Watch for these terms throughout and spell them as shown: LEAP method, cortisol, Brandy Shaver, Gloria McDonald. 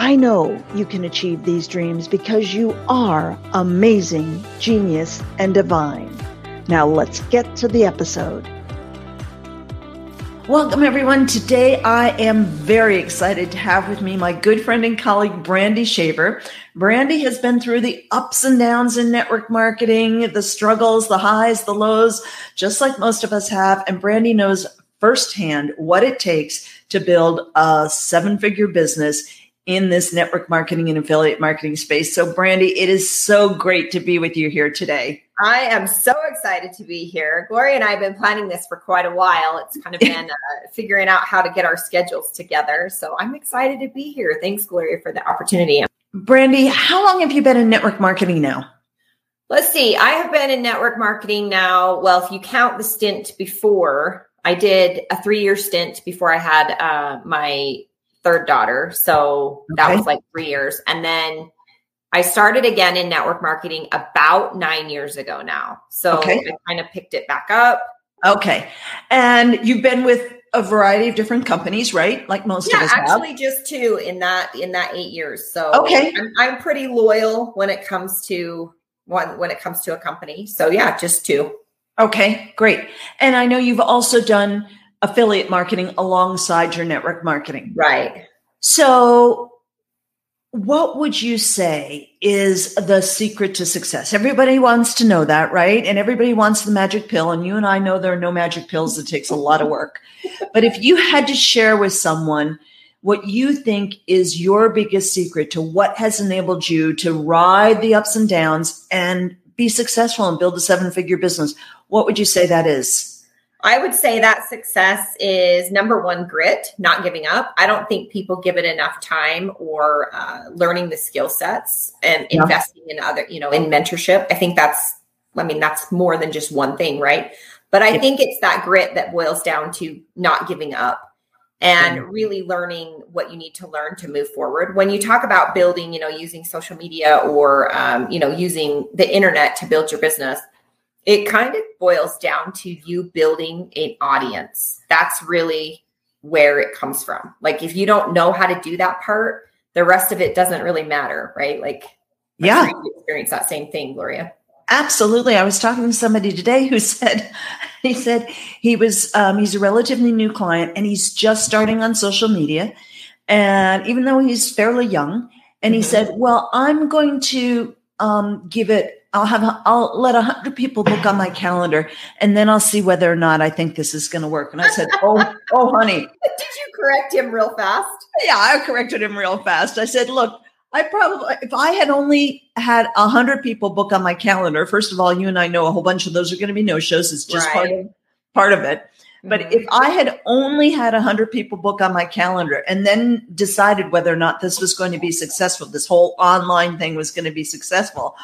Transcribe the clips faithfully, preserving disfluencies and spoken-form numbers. I know you can achieve these dreams because you are amazing, genius, and divine. Now let's get to the episode. Welcome, everyone. Today, I am very excited to have with me my good friend and colleague, Brandy Shaver. Brandy has been through the ups and downs in network marketing, the struggles, the highs, the lows, just like most of us have. And Brandy knows firsthand what it takes to build a seven-figure business in this network marketing and affiliate marketing space. So Brandy, it is so great to be with you here today. I am so excited to be here. Gloria and I have been planning this for quite a while. It's kind of been uh, figuring out how to get our schedules together. So I'm excited to be here. Thanks, Gloria, for the opportunity. Brandy, how long have you been in network marketing now? Let's see. I have been in network marketing now. Well, if you count the stint before, I did a three-year stint before I had uh, my third daughter. So that okay. was like three years. And then I started again in network marketing about nine years ago now. So okay. I kind of picked it back up. Okay. And you've been with a variety of different companies, right? Like most yeah, of us have. Actually just two in that, in that eight years. So okay. I'm, I'm pretty loyal when it comes to one, when it comes to a company. So yeah, just two. Okay, great. And I know you've also done affiliate marketing alongside your network marketing. Right. So what would you say is the secret to success? Everybody wants to know that, right? And everybody wants the magic pill. And you and I know there are no magic pills. It takes a lot of work. But if you had to share with someone what you think is your biggest secret to what has enabled you to ride the ups and downs and be successful and build a seven-figure business, what would you say that is? I would say that success is number one, grit, not giving up. I don't think people give it enough time or uh, learning the skill sets and yeah. investing in other, you know, in mentorship. I think that's, I mean, that's more than just one thing, right? But I yeah. think it's that grit that boils down to not giving up and yeah. really learning what you need to learn to move forward. When you talk about building, you know, using social media or, um, you know, using the internet to build your business, it kind of boils down to you building an audience. That's really where it comes from. Like if you don't know how to do that part, the rest of it doesn't really matter, right? Like yeah, sure you experience that same thing, Gloria. Absolutely. I was talking to somebody today who said, he said he was, um, he's a relatively new client and he's just starting on social media. And even though he's fairly young and he mm-hmm. said, well, I'm going to um, give it, I'll have, I'll let a hundred people book on my calendar and then I'll see whether or not I think this is going to work. And I said, Oh, oh, honey. Did you correct him real fast? Yeah, I corrected him real fast. I said, look, I probably, if I had only had a hundred people book on my calendar, first of all, you and I know a whole bunch of those are going to be no shows. It's just right. part of, part of it. Mm-hmm. But if I had only had a hundred people book on my calendar and then decided whether or not this was going to be successful, this whole online thing was going to be successful,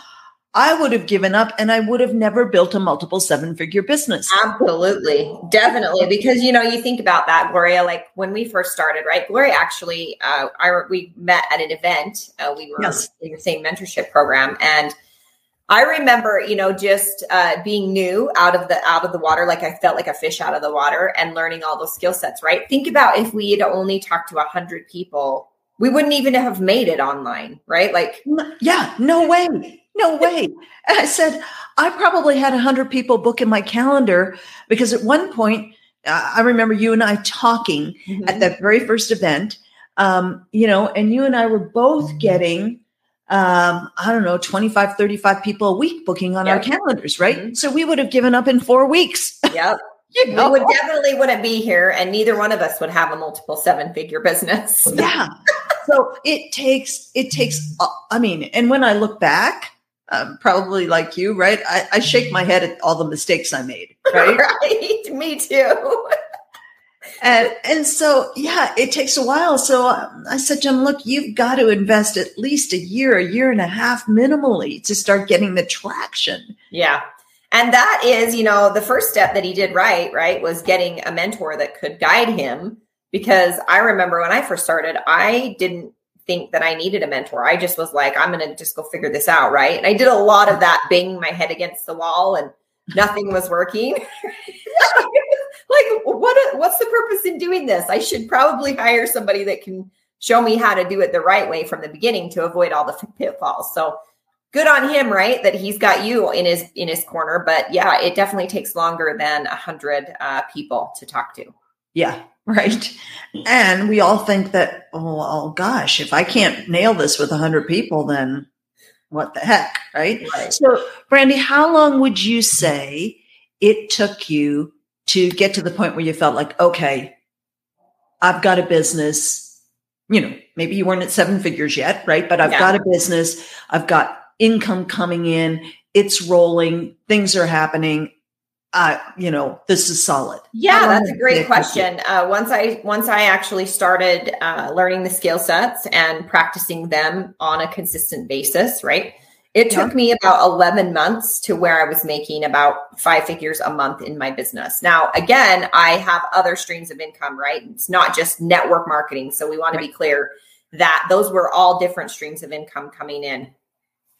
I would have given up and I would have never built a multiple seven-figure business. Absolutely. Definitely. Because, you know, you think about that, Gloria, like when we first started, right? Gloria, actually, uh, I, we met at an event. Uh, we were yes. in the same mentorship program. And I remember, you know, just uh, being new out of the out of the water. Like I felt like a fish out of the water and learning all those skill sets, right? Think about if we had only talked to one hundred people, we wouldn't even have made it online, right? Like, yeah, no way. No way. And I said, I probably had one hundred people book in my calendar because at one point, uh, I remember you and I talking mm-hmm. at that very first event um, you know, and you and I were both getting, um, I don't know, twenty-five, thirty-five people a week booking on yep. our calendars, right? Mm-hmm. So we would have given up in four weeks. Yep. You know? We would definitely wouldn't be here, and neither one of us would have a multiple seven-figure business. Yeah. So it takes, it takes, I mean, and when I look back, um, probably like you, right? I, I shake my head at all the mistakes I made, right? Right. Me too. And, and so, yeah, it takes a while. So I said to him, look, you've got to invest at least a year, a year and a half minimally to start getting the traction. Yeah. And that is, you know, the first step that he did right, right, was getting a mentor that could guide him. Because I remember when I first started, I didn't think that I needed a mentor. I just was like, I'm going to just go figure this out, right? And I did a lot of that, banging my head against the wall, and nothing was working. Like, what? what's the purpose in doing this? I should probably hire somebody that can show me how to do it the right way from the beginning to avoid all the pitfalls. So good on him, right? That he's got you in his in his corner. But yeah, it definitely takes longer than a hundred uh, people to talk to. Yeah, right. And we all think that, oh, oh gosh, if I can't nail this with a hundred people, then what the heck, right? right? So, Brandy, how long would you say it took you to get to the point where you felt like, okay, I've got a business? You know, maybe you weren't at seven figures yet, right? But I've yeah. got a business. I've got income coming in, it's rolling, things are happening. Uh, you know, this is solid. Yeah, that's a great question. Uh, once I once I actually started uh, learning the skill sets and practicing them on a consistent basis, right? It yeah. took me about eleven months to where I was making about five figures a month in my business. Now, again, I have other streams of income, right? It's not just network marketing. So we want right. to be clear that those were all different streams of income coming in.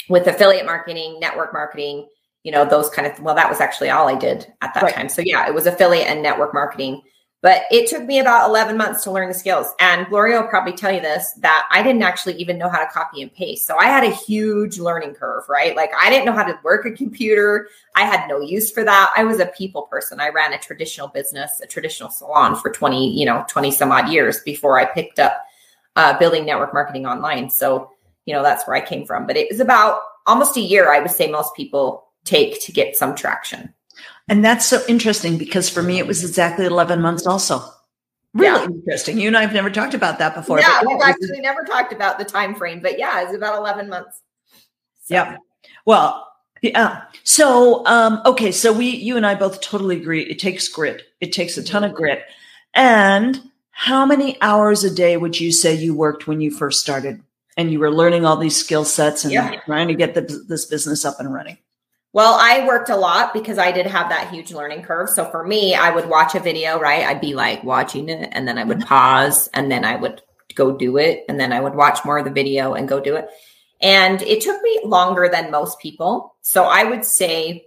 With affiliate marketing, network marketing, you know, those kind of, well, that was actually all I did at that right. time. So yeah, it was affiliate and network marketing, but it took me about eleven months to learn the skills. And Gloria will probably tell you this, that I didn't actually even know how to copy and paste. So I had a huge learning curve, right? Like I didn't know how to work a computer. I had no use for that. I was a people person. I ran a traditional business, a traditional salon for twenty, you know, twenty some odd years before I picked up uh, building network marketing online. So you know, that's where I came from. But it was about almost a year, I would say, most people take to get some traction. And that's so interesting, because for me, it was exactly eleven months also. Really yeah. interesting. You and I have never talked about that before. Yeah, we've actually never talked about the time frame. But yeah, it's about eleven months. So. Yeah. Well, yeah. So, um, okay. So we, you and I both totally agree. It takes grit. It takes a ton of grit. And how many hours a day would you say you worked when you first started? And you were learning all these skill sets and yeah. trying to get the, this business up and running. Well, I worked a lot because I did have that huge learning curve. So for me, I would watch a video, right? I'd be like watching it, and then I would pause, and then I would go do it. And then I would watch more of the video and go do it. And it took me longer than most people. So I would say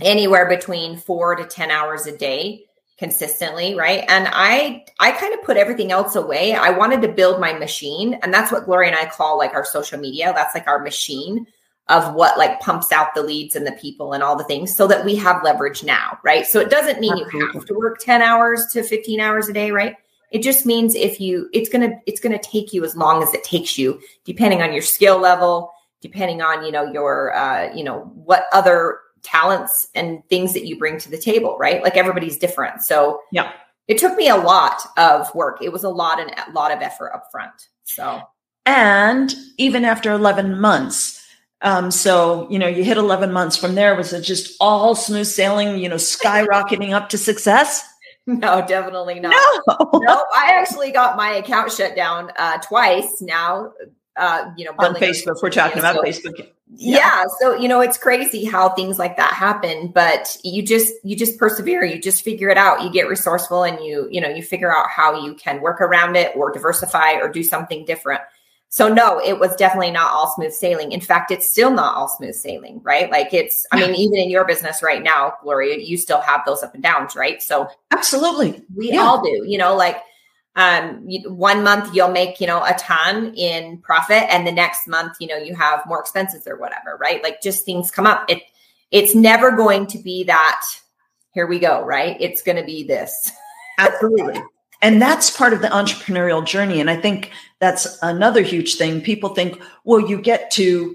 anywhere between four to ten hours a day consistently, right? And I, I kind of put everything else away. I wanted to build my machine. And that's what Gloria and I call like our social media. That's like our machine of what like pumps out the leads and the people and all the things, so that we have leverage now, right? So it doesn't mean you have to work ten hours to fifteen hours a day, right? It just means if you, it's going to, it's going to take you as long as it takes you, depending on your skill level, depending on, you know, your, uh, you know, what other talents and things that you bring to the table, right? Like everybody's different. So yeah, it took me a lot of work. It was a lot, and a lot of effort up front. So, and even after eleven months, um, so, you know, you hit eleven months from there. Was it just all smooth sailing, you know, skyrocketing up to success? No, definitely not. No, no I actually got my account shut down uh, twice now. Uh, you know, on Facebook, we're talking about Facebook. Yeah. yeah. So, you know, it's crazy how things like that happen, but you just, you just persevere, you just figure it out, you get resourceful, and you, you know, you figure out how you can work around it or diversify or do something different. So no, it was definitely not all smooth sailing. In fact, it's still not all smooth sailing, right? Like it's, I mean, even in your business right now, Gloria, you still have those up and downs, right? So absolutely. We yeah. all do, you know, like, Um, you, one month you'll make, you know, a ton in profit, and the next month, you know, you have more expenses or whatever, right? Like just things come up. It, it's never going to be that, here we go, right? It's going to be this. Absolutely. And that's part of the entrepreneurial journey. And I think that's another huge thing. People think, well, you get to,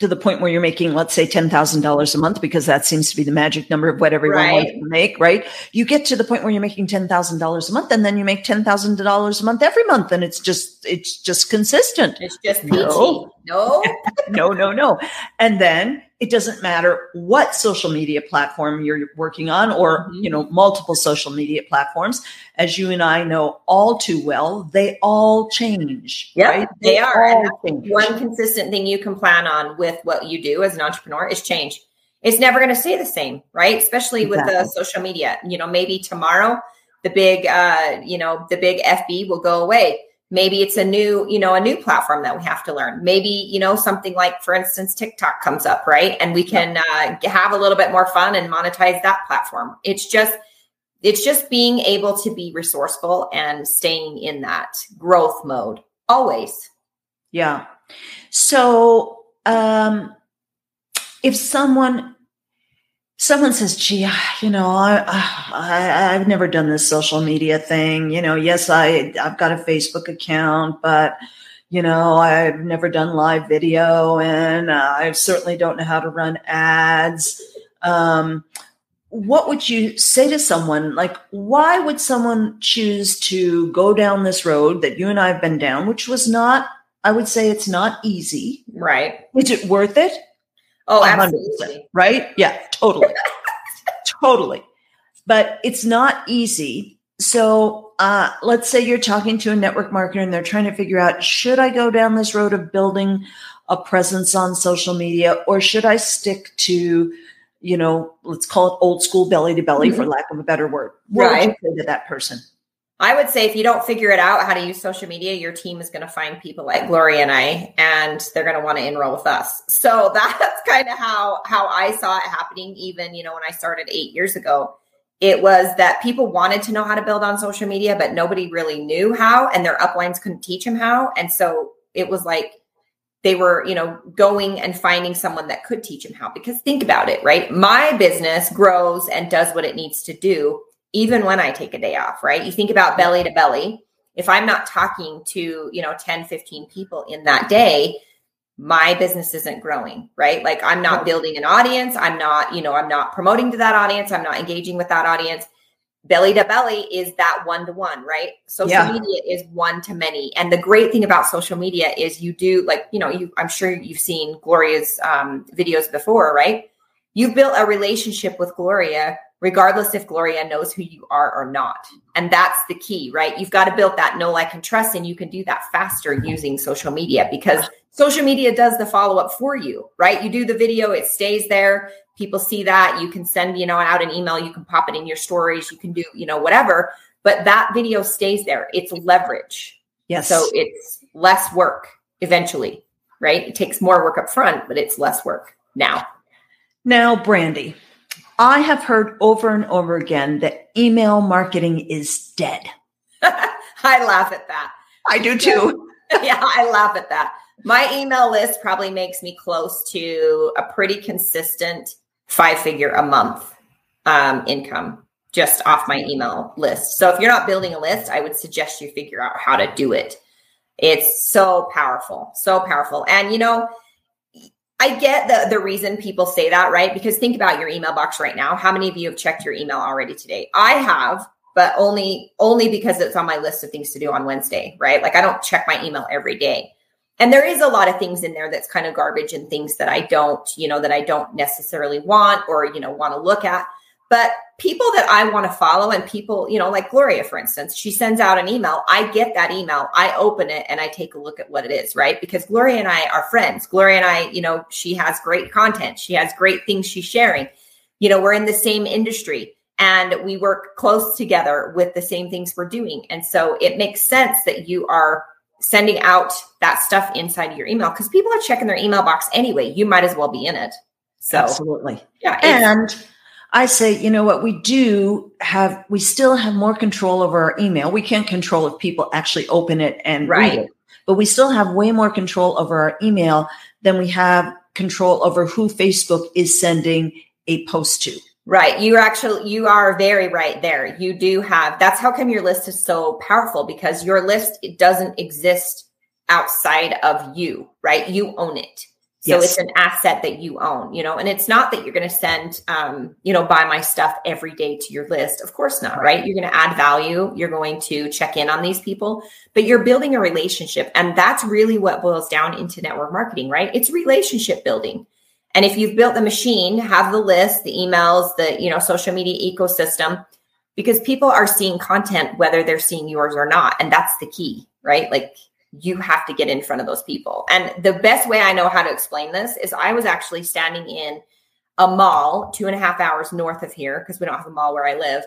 to the point where you're making, let's say, ten thousand dollars a month, because that seems to be the magic number of what everyone right. wants to make, right? You get to the point where you're making ten thousand dollars a month, and then you make ten thousand dollars a month every month. And it's just, it's just consistent. It's just no, no, no, no, no. And then it doesn't matter what social media platform you're working on, or, mm-hmm. you know, multiple social media platforms, as you and I know all too well, they all change. Yeah, right? they, they are. One consistent thing you can plan on with what you do as an entrepreneur is change. It's never going to stay the same, right? Especially exactly. with the social media, you know, maybe tomorrow the big, uh, you know, the big F B will go away. Maybe it's a new, you know, a new platform that we have to learn. Maybe, you know, something like, for instance, TikTok comes up, right? And we can uh, have a little bit more fun and monetize that platform. It's just, it's just being able to be resourceful and staying in that growth mode always. Yeah. So um, if someone, someone says, gee, you know, I, I, I've never done this social media thing. You know, yes, I, I've got a Facebook account, but, you know, I've never done live video, and uh, I certainly don't know how to run ads. Um, what would you say to someone? Like, why would someone choose to go down this road that you and I have been down, which was not, I would say it's not easy. Right. Is it worth it? Oh, absolutely. Right? Yeah, totally. totally. But it's not easy. So uh, let's say you're talking to a network marketer and they're trying to figure out, should I go down this road of building a presence on social media, or should I stick to, you know, let's call it old school belly to belly, mm-hmm. for lack of a better word? What right. would you say to that person? I would say if you don't figure it out how to use social media, your team is going to find people like Gloria and I, and they're going to want to enroll with us. So that's kind of how, how I saw it happening. Even, you know, when I started eight years ago, it was that people wanted to know how to build on social media, but nobody really knew how, and their uplines couldn't teach them how. And so it was like they were, you know, going and finding someone that could teach them how, because think about it, right? My business grows and does what it needs to do, even when I take a day off, right? You think about belly to belly. If I'm not talking to, you know, ten, fifteen people in that day, my business isn't growing, right? Like I'm not building an audience. I'm not, you know, I'm not promoting to that audience. I'm not engaging with that audience. Belly to belly is that one-to-one, right? Social yeah. media is one to many. And the great thing about social media is you do like, you know, you, I'm sure you've seen Gloria's um, videos before, right? You've built a relationship with Gloria regardless if Gloria knows who you are or not. And that's the key, right? You've got to build that know, like, and trust, and you can do that faster using social media, because social media does the follow-up for you, right? You do the video, it stays there. People see that. You can send, you know, out an email. You can pop it in your stories. You can do, you know, whatever, but that video stays there. It's leverage. Yes. So it's less work eventually, right? It takes more work up front, but it's less work now. Now, Brandy, I have heard over and over again that email marketing is dead. I laugh at that. I do too. Yeah, I laugh at that. My email list probably makes me close to a pretty consistent five figure a month um, income just off my email list. So if you're not building a list, I would suggest you figure out how to do it. It's so powerful, so powerful. And you know, I get the, the reason people say that, right? Because think about your email box right now. How many of you have checked your email already today? I have, but only, only because it's on my list of things to do on Wednesday, right? Like I don't check my email every day. And there is a lot of things in there that's kind of garbage and things that I don't, you know, that I don't necessarily want or, you know, want to look at. But people that I want to follow and people, you know, like Gloria, for instance, she sends out an email. I get that email. I open it and I take a look at what it is, right? Because Gloria and I are friends. Gloria and I, you know, she has great content. She has great things she's sharing. You know, we're in the same industry and we work close together with the same things we're doing. And so it makes sense that you are sending out that stuff inside of your email because people are checking their email box anyway. You might as well be in it. So absolutely. Yeah. And I say, you know what, we do have, we still have more control over our email. We can't control if people actually open it and right. read it, but we still have way more control over our email than we have control over who Facebook is sending a post to. Right. You are actually, you are very right there. You do have, that's how come your list is so powerful, because your list, it doesn't exist outside of you, right? You own it. So yes. It's an asset that you own, you know, and it's not that you're going to send, um, you know, buy my stuff every day to your list. Of course not, right? You're going to add value. You're going to check in on these people, but you're building a relationship. And that's really what boils down into network marketing, right? It's relationship building. And if you've built the machine, have the list, the emails, the, you know, social media ecosystem, because people are seeing content, whether they're seeing yours or not. And that's the key, right? Like, you have to get in front of those people. And the best way I know how to explain this is I was actually standing in a mall two and a half hours north of here, because we don't have a mall where I live.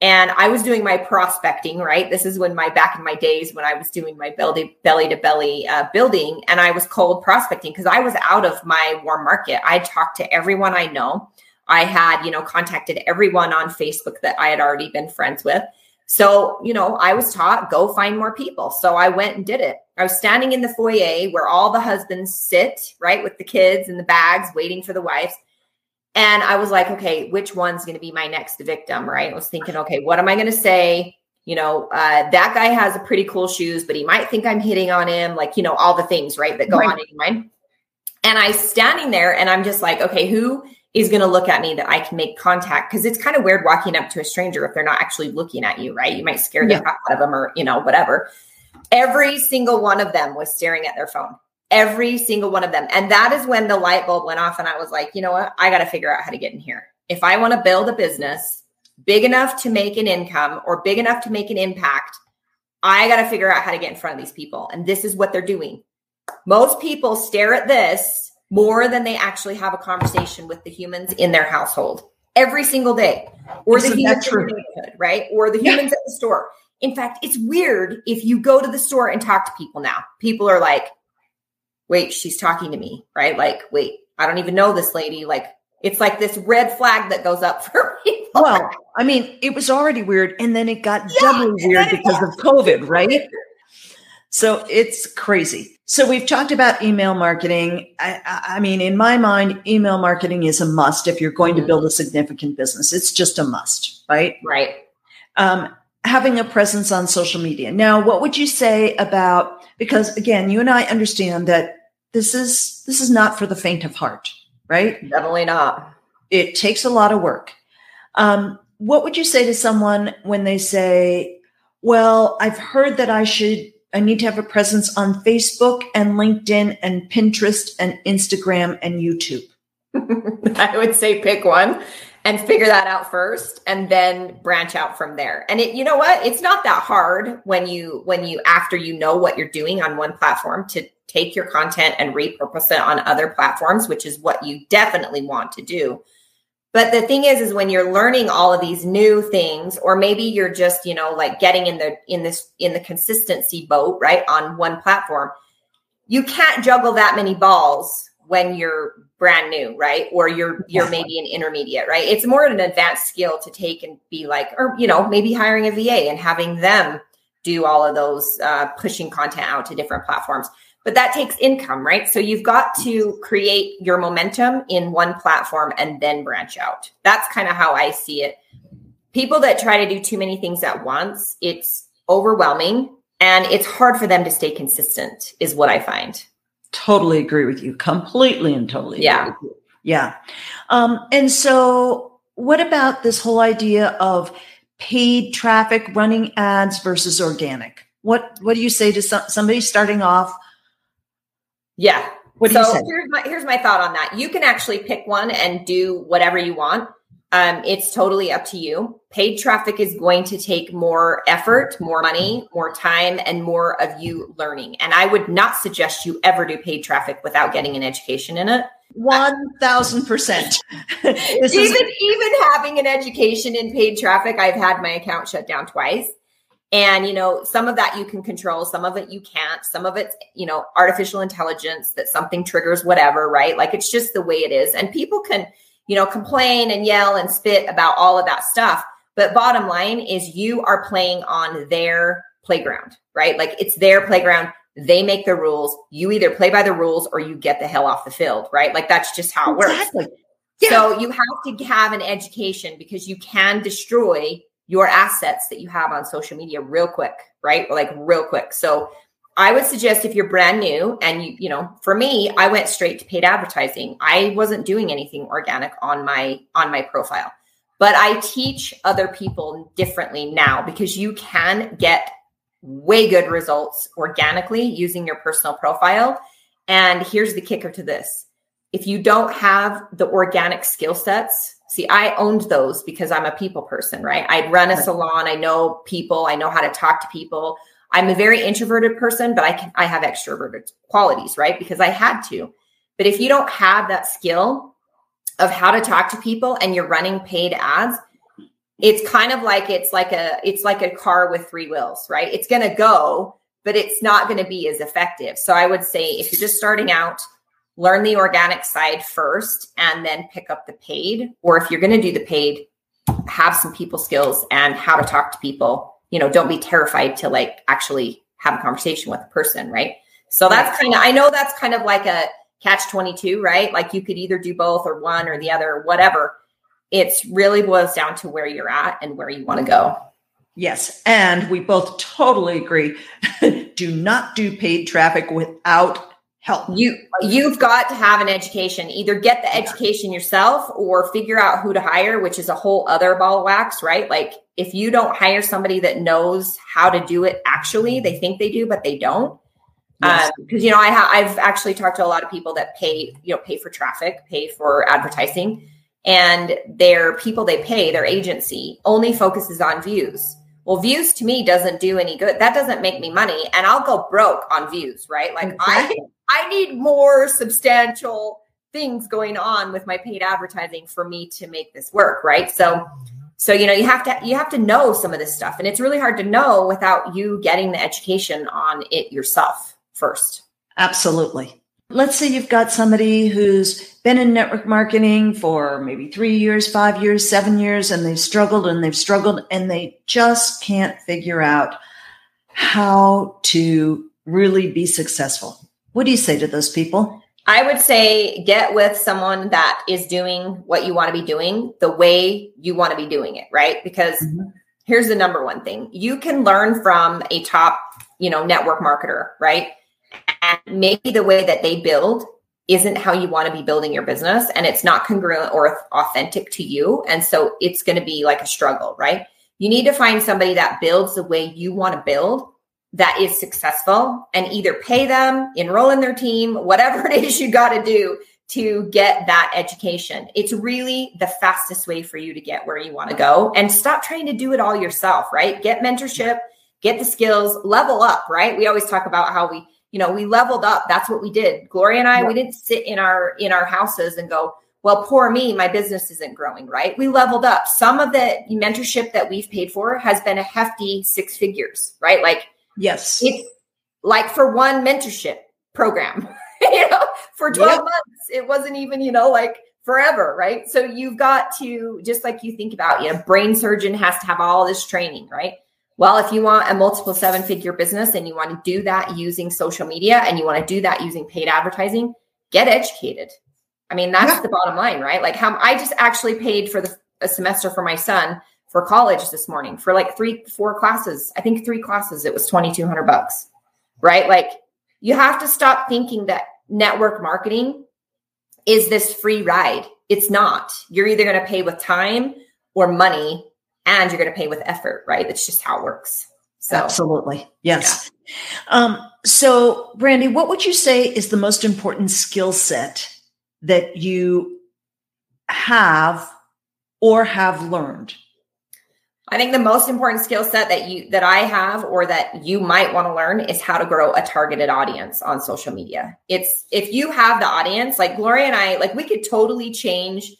And I was doing my prospecting, right? This is when my back in my days when I was doing my belly, belly to belly uh, building, and I was cold prospecting because I was out of my warm market. I talked to everyone I know. I had, you know, contacted everyone on Facebook that I had already been friends with. So, you know, I was taught, go find more people. So I went and did it. I was standing in the foyer where all the husbands sit, right, with the kids and the bags waiting for the wives. And I was like, okay, which one's going to be my next victim, right? I was thinking, okay, what am I going to say? You know, uh, that guy has a pretty cool shoes, but he might think I'm hitting on him. Like, you know, all the things, right, that go right. on in your mind. And I'm standing there and I'm just like, okay, who is going to look at me that I can make contact? Because it's kind of weird walking up to a stranger if they're not actually looking at you, right? You might scare the yeah. crap out of them or, you know, whatever. Every single one of them was staring at their phone. Every single one of them. And that is when the light bulb went off and I was like, you know what? I got to figure out how to get in here. If I want to build a business big enough to make an income or big enough to make an impact, I got to figure out how to get in front of these people. And this is what they're doing. Most people stare at this more than they actually have a conversation with the humans in their household every single day, or the humans in the neighborhood, right? Or the humans yeah. at the store. In fact, it's weird. If you go to the store and talk to people now, people are like, wait, she's talking to me, right? Like, wait, I don't even know this lady. Like, it's like this red flag that goes up for people. Well, I mean, it was already weird. And then it got yeah, doubly weird because of COVID, right? So it's crazy. So we've talked about email marketing. I, I mean, in my mind, email marketing is a must if you're going mm-hmm. to build a significant business. It's just a must, right? Right. Um, having a presence on social media. Now, what would you say about, because again, you and I understand that This is this is not for the faint of heart, right? Definitely not. It takes a lot of work. Um, what would you say to someone when they say, well, I've heard that I should, I need to have a presence on Facebook and LinkedIn and Pinterest and Instagram and YouTube? I would say pick one and figure that out first and then branch out from there. And it, you know what? It's not that hard when you, when you, after you know what you're doing on one platform, to take your content and repurpose it on other platforms, which is what you definitely want to do. But the thing is, is when you're learning all of these new things, or maybe you're just, you know, like getting in the, in this, in the consistency boat, right, on one platform, you can't juggle that many balls when you're brand new, right? Or you're, you're maybe an intermediate, right? It's more an advanced skill to take and be like, or, you know, maybe hiring a V A and having them do all of those uh, pushing content out to different platforms. But that takes income, right? So you've got to create your momentum in one platform and then branch out. That's kind of how I see it. People that try to do too many things at once, it's overwhelming and it's hard for them to stay consistent, is what I find. Totally agree with you. Completely and totally. Yeah. Agree with you. Yeah. Um, and so what about this whole idea of paid traffic, running ads versus organic? What, what do you say to some, somebody starting off? Yeah. What do you say? Here's my, here's my thought on that. You can actually pick one and do whatever you want. Um, it's totally up to you. Paid traffic is going to take more effort, more money, more time, and more of you learning. And I would not suggest you ever do paid traffic without getting an education in it. one thousand percent. Even is- even having an education in paid traffic, I've had my account shut down twice. And, you know, some of that you can control, some of it you can't, some of it's, you know, artificial intelligence that something triggers, whatever, right? Like, it's just the way it is. And people can, you know, complain and yell and spit about all of that stuff. But bottom line is you are playing on their playground, right? Like, it's their playground. They make the rules. You either play by the rules or you get the hell off the field, right? Like, that's just how it works. Exactly. Yeah. So you have to have an education, because you can destroy your assets that you have on social media real quick, right? Like real quick. So I would suggest, if you're brand new, and you, you know, for me, I went straight to paid advertising. I wasn't doing anything organic on my, on my profile, but I teach other people differently now, because you can get way good results organically using your personal profile. And here's the kicker to this. If you don't have the organic skill sets, see, I owned those because I'm a people person, right? I'd run a salon. I know people. I know how to talk to people. I'm a very introverted person, but I can, I have extroverted qualities, right? Because I had to. But if you don't have that skill of how to talk to people, and you're running paid ads, it's kind of like, it's like a, it's like a car with three wheels, right? It's going to go, but it's not going to be as effective. So I would say, if you're just starting out, learn the organic side first, and then pick up the paid. Or if you're going to do the paid, have some people skills and how to talk to people. You know, don't be terrified to like actually have a conversation with a person, right? So that's kind of, I know that's kind of like a catch twenty-two, right? Like you could either do both, or one or the other, whatever. It's really boils down to where you're at and where you want to go. Yes. And we both totally agree. Do not do paid traffic without help. You, you've got to have an education. Either get the education yourself, or figure out who to hire, which is a whole other ball of wax, right? Like if you don't hire somebody that knows how to do it, actually, they think they do, but they don't. Yes. Um, cause you know, I ha- I've actually talked to a lot of people that pay, you know, pay for traffic, pay for advertising, and their people they pay, their agency only focuses on views. Well, views to me doesn't do any good. That doesn't make me money, and I'll go broke on views, right? Like exactly. I, I need more substantial things going on with my paid advertising for me to make this work, right? So, so you know, you have to you have to know some of this stuff, and it's really hard to know without you getting the education on it yourself first. Absolutely. Let's say you've got somebody who's been in network marketing for maybe three years, five years, seven years, and they've struggled and they've struggled and they just can't figure out how to really be successful. What do you say to those people? I would say get with someone that is doing what you want to be doing the way you want to be doing it, right? Because mm-hmm. here's the number one thing. You can learn from a top, you know, network marketer, right? And maybe the way that they build isn't how you want to be building your business, and it's not congruent or authentic to you. And so it's going to be like a struggle, right? You need to find somebody that builds the way you want to build, that is successful, and either pay them, enroll in their team, whatever it is you got to do to get that education. It's really the fastest way for you to get where you want to go, and stop trying to do it all yourself, right? Get mentorship, get the skills, level up, right? We always talk about how we, you know, we leveled up. That's what we did. Gloria and I, yeah. we didn't sit in our, in our houses and go, well, poor me, my business isn't growing, right? We leveled up. Some of the mentorship that we've paid for has been a hefty six figures, right? Like, yes. It's like for one mentorship program, you know, for twelve yep. months, it wasn't even, you know, like forever. Right. So you've got to, just like you think about, you know, brain surgeon has to have all this training, right? Well, if you want a multiple seven figure business and you want to do that using social media, and you want to do that using paid advertising, get educated. I mean, that's yeah. the bottom line, right? Like how I just actually paid for the a semester for my son for college this morning for like three, four classes. I think three classes, it was twenty-two hundred bucks, right? Like you have to stop thinking that network marketing is this free ride. It's not. You're either going to pay with time or money, and you're going to pay with effort, right? That's just how it works. So absolutely. Yes. Yeah. Um, so Brandy, what would you say is the most important skill set that you have or have learned? I think the most important skill set that you, that I have, or that you might want to learn, is how to grow a targeted audience on social media. It's, if you have the audience, like Gloria and I, like we could totally change,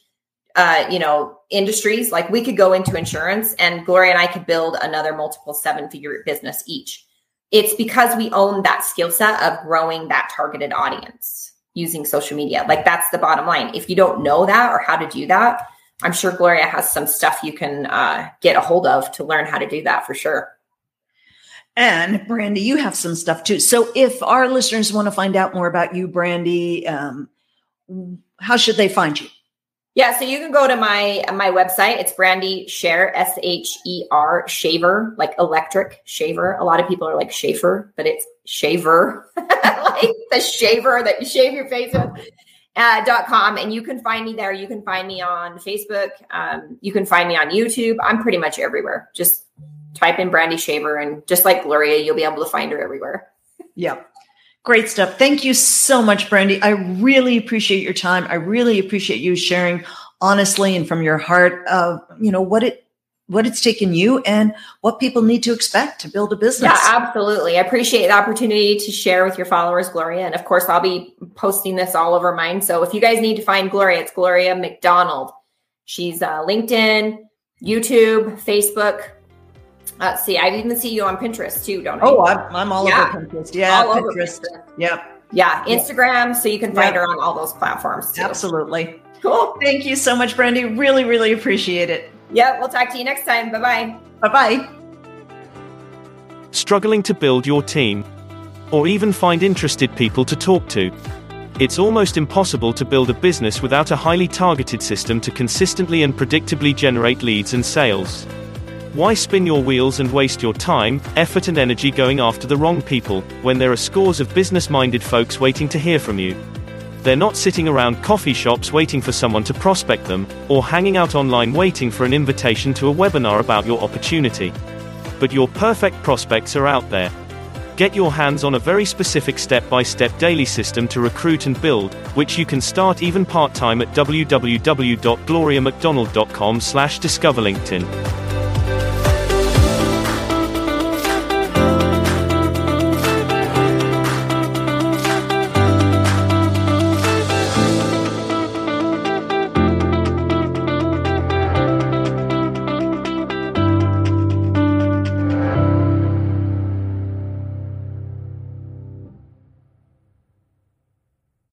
uh, you know, industries. Like we could go into insurance, and Gloria and I could build another multiple seven figure business each. It's because we own that skill set of growing that targeted audience using social media. Like that's the bottom line. If you don't know that or how to do that, I'm sure Gloria has some stuff you can uh, get a hold of to learn how to do that for sure. And Brandy, you have some stuff too. So if our listeners want to find out more about you, Brandy, um, how should they find you? Yeah, so you can go to my my website. It's Brandy Shaver, S H E R, Shaver, like electric shaver. A lot of people are like Shaver, but it's Shaver, like the shaver that you shave your face with. Uh, dot com. And you can find me there. You can find me on Facebook. Um, you can find me on YouTube. I'm pretty much everywhere. Just type in Brandy Shaver, and just like Gloria, you'll be able to find her everywhere. Yep. Great stuff. Thank you so much, Brandy. I really appreciate your time. I really appreciate you sharing honestly and from your heart of, you know, what it, what it's taken you and what people need to expect to build a business. Yeah, absolutely. I appreciate the opportunity to share with your followers, Gloria. And of course, I'll be posting this all over mine. So if you guys need to find Gloria, it's Gloria McDonald. She's uh, LinkedIn, YouTube, Facebook. Uh, see, I even see you on Pinterest too, don't I? Oh, I'm, I'm all yeah. over Pinterest. Yeah, all Pinterest. Over Pinterest. Yep. Yeah, Instagram. So you can find yep. her on all those platforms too. Absolutely. Cool. Thank you so much, Brandy. Really, really appreciate it. Yeah, we'll talk to you next time. Bye-bye. Bye-bye. Struggling to build your team or even find interested people to talk to? It's almost impossible to build a business without a highly targeted system to consistently and predictably generate leads and sales. Why spin your wheels and waste your time, effort and energy going after the wrong people, when there are scores of business-minded folks waiting to hear from you? They're not sitting around coffee shops waiting for someone to prospect them, or hanging out online waiting for an invitation to a webinar about your opportunity. But your perfect prospects are out there. Get your hands on a very specific step-by-step daily system to recruit and build, which you can start even part-time at w w w dot gloria mcdonald dot com slash discover LinkedIn.